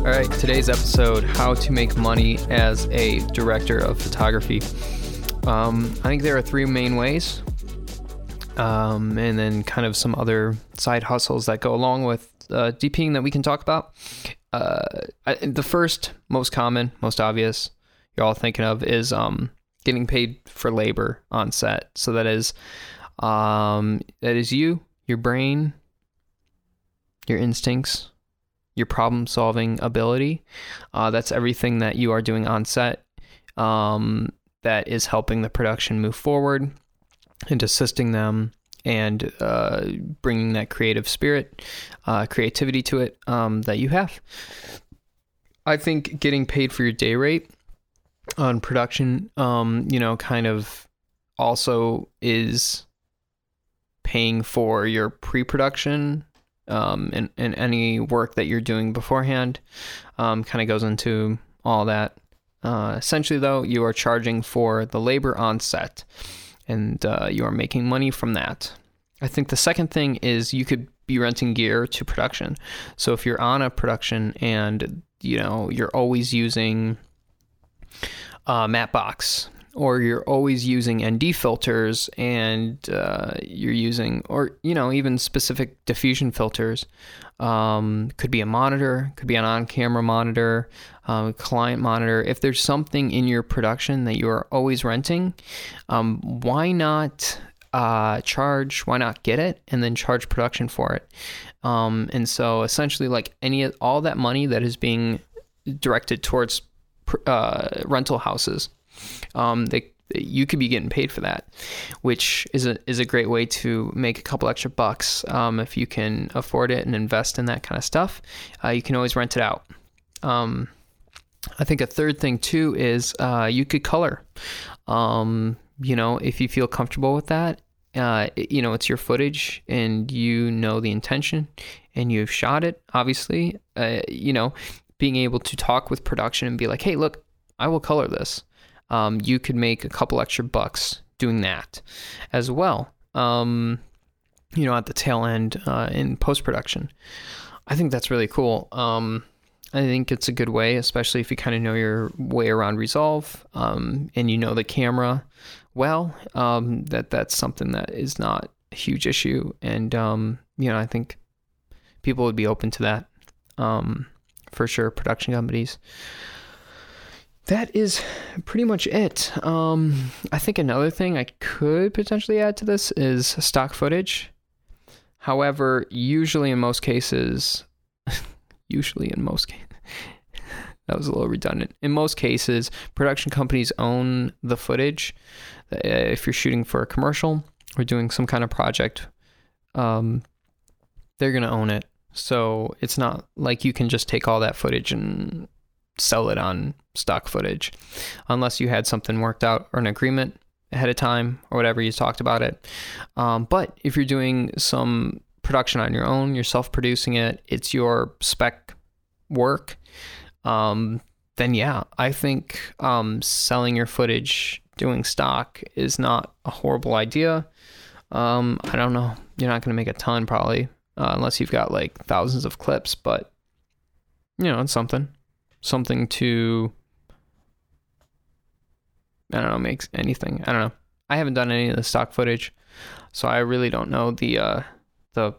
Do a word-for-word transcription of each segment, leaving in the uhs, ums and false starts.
All right, today's episode, how to make money as a director of photography. Um, I think there are three main ways, um, and then kind of some other side hustles that go along with uh, DPing that we can talk about. Uh, I, the first, most common, most obvious you're all thinking of is um, getting paid for labor on set. So that is um, that is you, your brain, your instincts, your problem-solving ability. Uh, that's everything that you are doing on set um, that is helping the production move forward and assisting them and uh, bringing that creative spirit, uh, creativity to it um, that you have. I think getting paid for your day rate on production, um, you know, kind of also is paying for your pre-production Um, and, and any work that you're doing beforehand um, kind of goes into all that. Uh, essentially, though, you are charging for the labor on set, and uh, you are making money from that. I think the second thing is you could be renting gear to production. So if you're on a production and, you know, you're always using uh, Mapbox, or you're always using N D filters and uh, you're using, or, you know, even specific diffusion filters. Um, could be a monitor, could be an on-camera monitor, um, client monitor. If there's something in your production that you are always renting, um, why not uh, charge, why not get it and then charge production for it? Um, and so essentially like any, all that money that is being directed towards uh, rental houses, Um, they, you could be getting paid for that, which is a, is a great way to make a couple extra bucks. Um, if you can afford it and invest in that kind of stuff, uh, you can always rent it out. Um, I think a third thing too is, uh, you could color, um, you know, if you feel comfortable with that, uh, it, you know, it's your footage and you know, the intention and you've shot it, obviously, uh, you know, being able to talk with production and be like, hey, look, I will color this. Um, you could make a couple extra bucks doing that as well, um, you know, at the tail end uh, in post-production. I think that's really cool. Um, I think it's a good way, especially if you kind of know your way around Resolve um, and you know the camera well, um, that that's something that is not a huge issue. And, um, you know, I think people would be open to that um, for sure, production companies. That is pretty much it. Um, I think another thing I could potentially add to this is stock footage. However, usually in most cases, usually in most cases, that was a little redundant. In most cases, production companies own the footage. If you're shooting for a commercial or doing some kind of project, um, they're going to own it. So it's not like you can just take all that footage and sell it on stock footage, unless you had something worked out or an agreement ahead of time or whatever you talked about it. Um, but if you're doing some production on your own, you're self-producing it, it's your spec work, um, then yeah, I think um, selling your footage, doing stock is not a horrible idea. Um, I don't know. You're not going to make a ton probably, uh, unless you've got like thousands of clips, but you know, it's something. Something to, I don't know, makes anything. I don't know. I haven't done any of the stock footage, so I really don't know the uh, the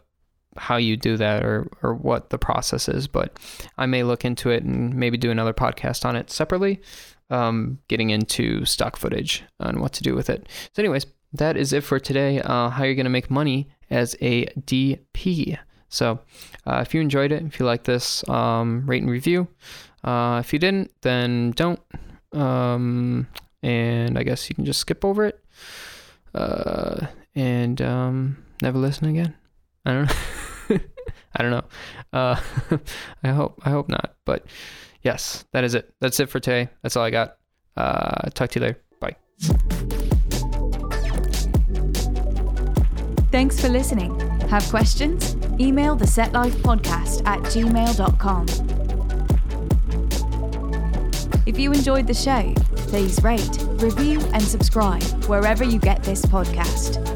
how you do that or, or what the process is. But I may look into it and maybe do another podcast on it separately, um, getting into stock footage and what to do with it. So, anyways, that is it for today. Uh, how you're gonna make money as a D P. So, uh, if you enjoyed it, if you like this, um, rate and review. Uh, if you didn't, then don't. Um, and I guess you can just skip over it. Uh, and, um, never listen again. I don't know. I don't know. Uh, I hope, I hope not. But yes, that is it. That's it for today. That's all I got. Uh, talk to you later. Bye. Thanks for listening. Have questions? Email the Set Life Podcast at gmail dot com. If you enjoyed the show, please rate, review, and subscribe wherever you get this podcast.